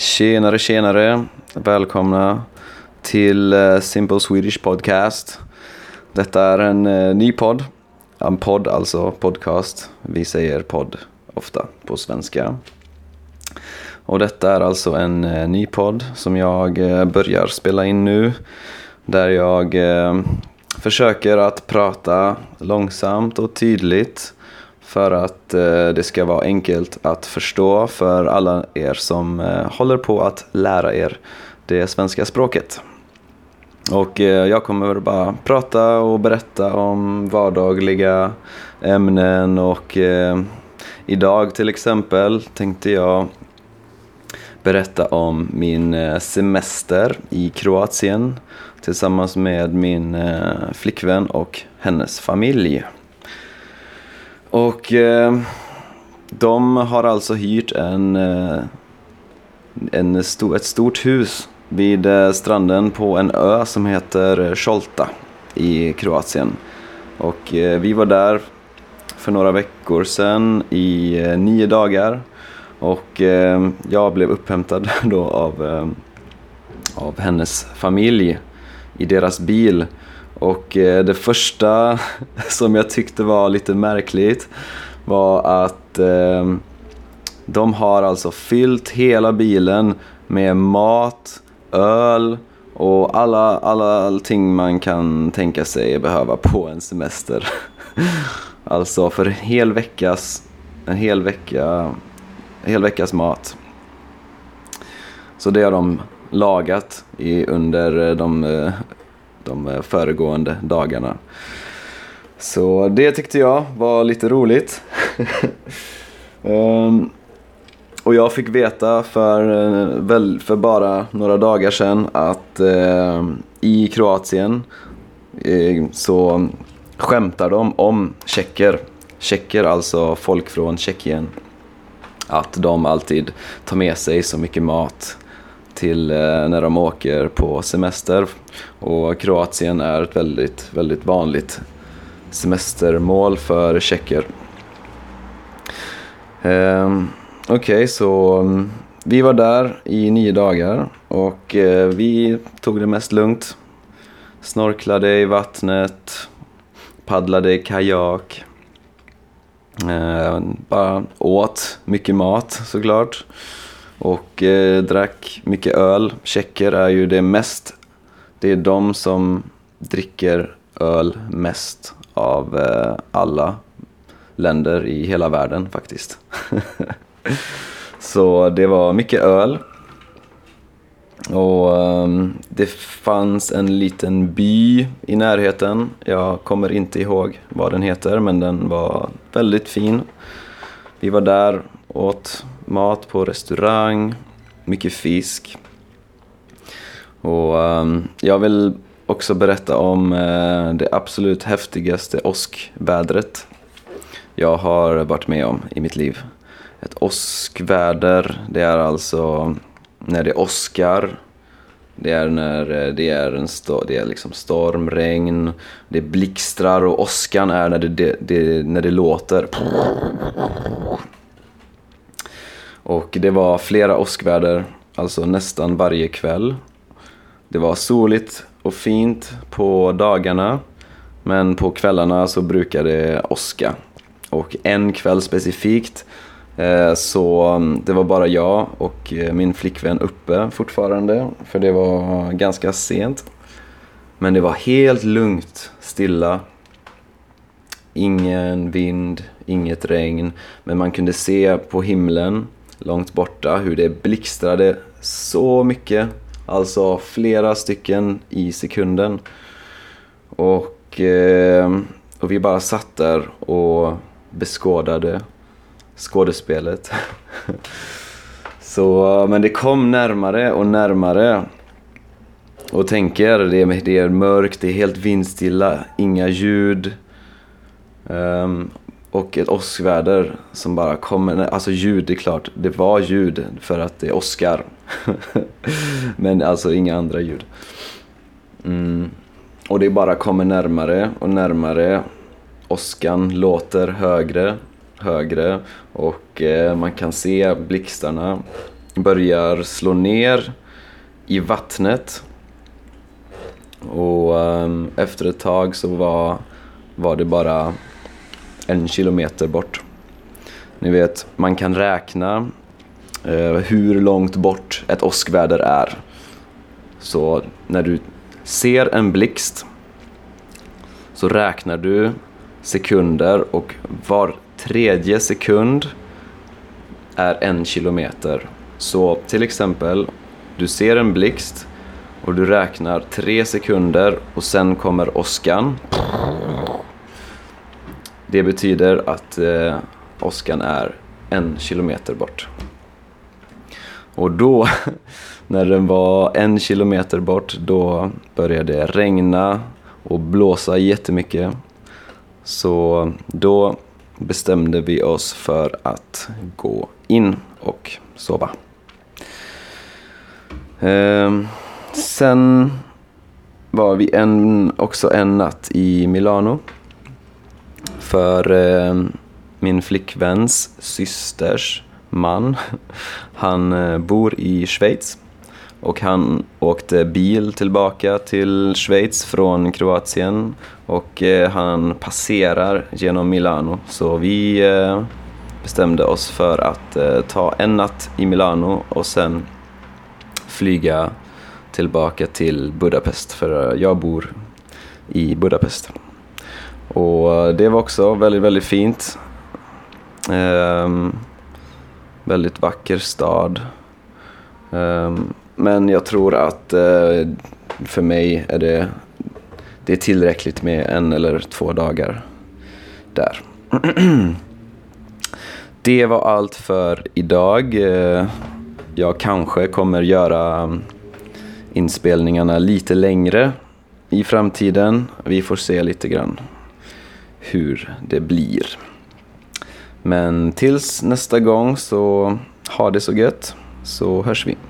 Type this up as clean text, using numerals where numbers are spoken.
Tjenare. Välkomna till Simple Swedish Podcast. Detta är en ny podd. En podd, alltså podcast. Vi säger podd ofta på svenska. Och detta är alltså en ny podd som jag börjar spela in nu. Där jag försöker att prata långsamt och tydligt. För att det ska vara enkelt att förstå för alla er som håller på att lära er det svenska språket. Och jag kommer bara prata och berätta om vardagliga ämnen. Och idag till exempel tänkte jag berätta om min semester i Kroatien tillsammans med min flickvän och hennes familj. Och de har alltså hyrt ett stort hus vid stranden på en ö som heter Šolta i Kroatien. Och vi var där för några veckor sedan i 9 dagar. Och jag blev upphämtad då av hennes familj i deras bil. Och det första som jag tyckte var lite märkligt var att de har alltså fyllt hela bilen med mat, öl och allting man kan tänka sig behöva på en semester. Alltså för en hel veckas mat. Så det har de lagat under de föregående dagarna. Så det tyckte jag var lite roligt. Och jag fick veta för bara några dagar sedan att i Kroatien så skämtar de om tjecker. Tjecker, alltså folk från Tjeckien. Att de alltid tar med sig så mycket mat till när de åker på semester. Och Kroatien är ett väldigt, väldigt vanligt semestermål för tjecker. Okej, så vi var där i 9 dagar och vi tog det mest lugnt. Snorklade i vattnet, paddlade i kajak. Bara åt mycket mat såklart. Och drack mycket öl. Tjecker är ju det mest. Det är de som dricker öl mest av alla länder i hela världen faktiskt. Så det var mycket öl. Och det fanns en liten by i närheten. Jag kommer inte ihåg vad den heter, men den var väldigt fin. Vi var där, åt mat på restaurang, mycket fisk. Och jag vill också berätta om det absolut häftigaste åskvädret jag har varit med om i mitt liv. Ett åskväder, det är alltså när det åskar. Det är när det är liksom storm, regn, det blixtrar, och åskan är när det låter. Och det var flera åskväder, alltså nästan varje kväll. Det var soligt och fint på dagarna, men på kvällarna så brukar det åska. Och en kväll specifikt, så det var bara jag och min flickvän uppe fortfarande, för det var ganska sent. Men det var helt lugnt, stilla. Ingen vind, inget regn, men man kunde se på himlen långt borta hur det blixtrade så mycket, alltså flera stycken i sekunden. Och vi bara satt där och beskådade skådespelet. Så, men det kom närmare och närmare. Och tänker, det är mörkt, det är helt vindstilla, inga ljud. Och ett åskväder som bara kommer. Alltså ljud, det är klart. Det var ljud för att det åskar. Men alltså inga andra ljud. Och det bara kommer närmare och närmare. Åskan låter högre, högre. Och man kan se blixtarna börjar slå ner i vattnet. Och efter ett tag så var det bara 1 kilometer bort. Ni vet, man kan räkna hur långt bort ett åskväder är. Så när du ser en blixt så räknar du sekunder, och var tredje sekund är 1 kilometer. Så till exempel, du ser en blixt och du räknar 3 sekunder och sen kommer åskan. Det betyder att åskan är 1 kilometer bort. Och då, när den var 1 kilometer bort, då började det regna och blåsa jättemycket. Så då bestämde vi oss för att gå in och sova. Sen var vi också en natt i Milano. För min flickväns systers man, han bor i Schweiz. Och han åkte bil tillbaka till Schweiz från Kroatien. Och han passerar genom Milano. Så vi bestämde oss för att ta en natt i Milano och sen flyga tillbaka till Budapest. För jag bor i Budapest. Och det var också väldigt, väldigt fint. Väldigt vacker stad. Men jag tror att för mig är det är tillräckligt med 1 eller 2 dagar där. Det var allt för idag. Jag kanske kommer göra inspelningarna lite längre i framtiden. Vi får se lite grann hur det blir. Men tills nästa gång, så ha det så gött, så hörs vi.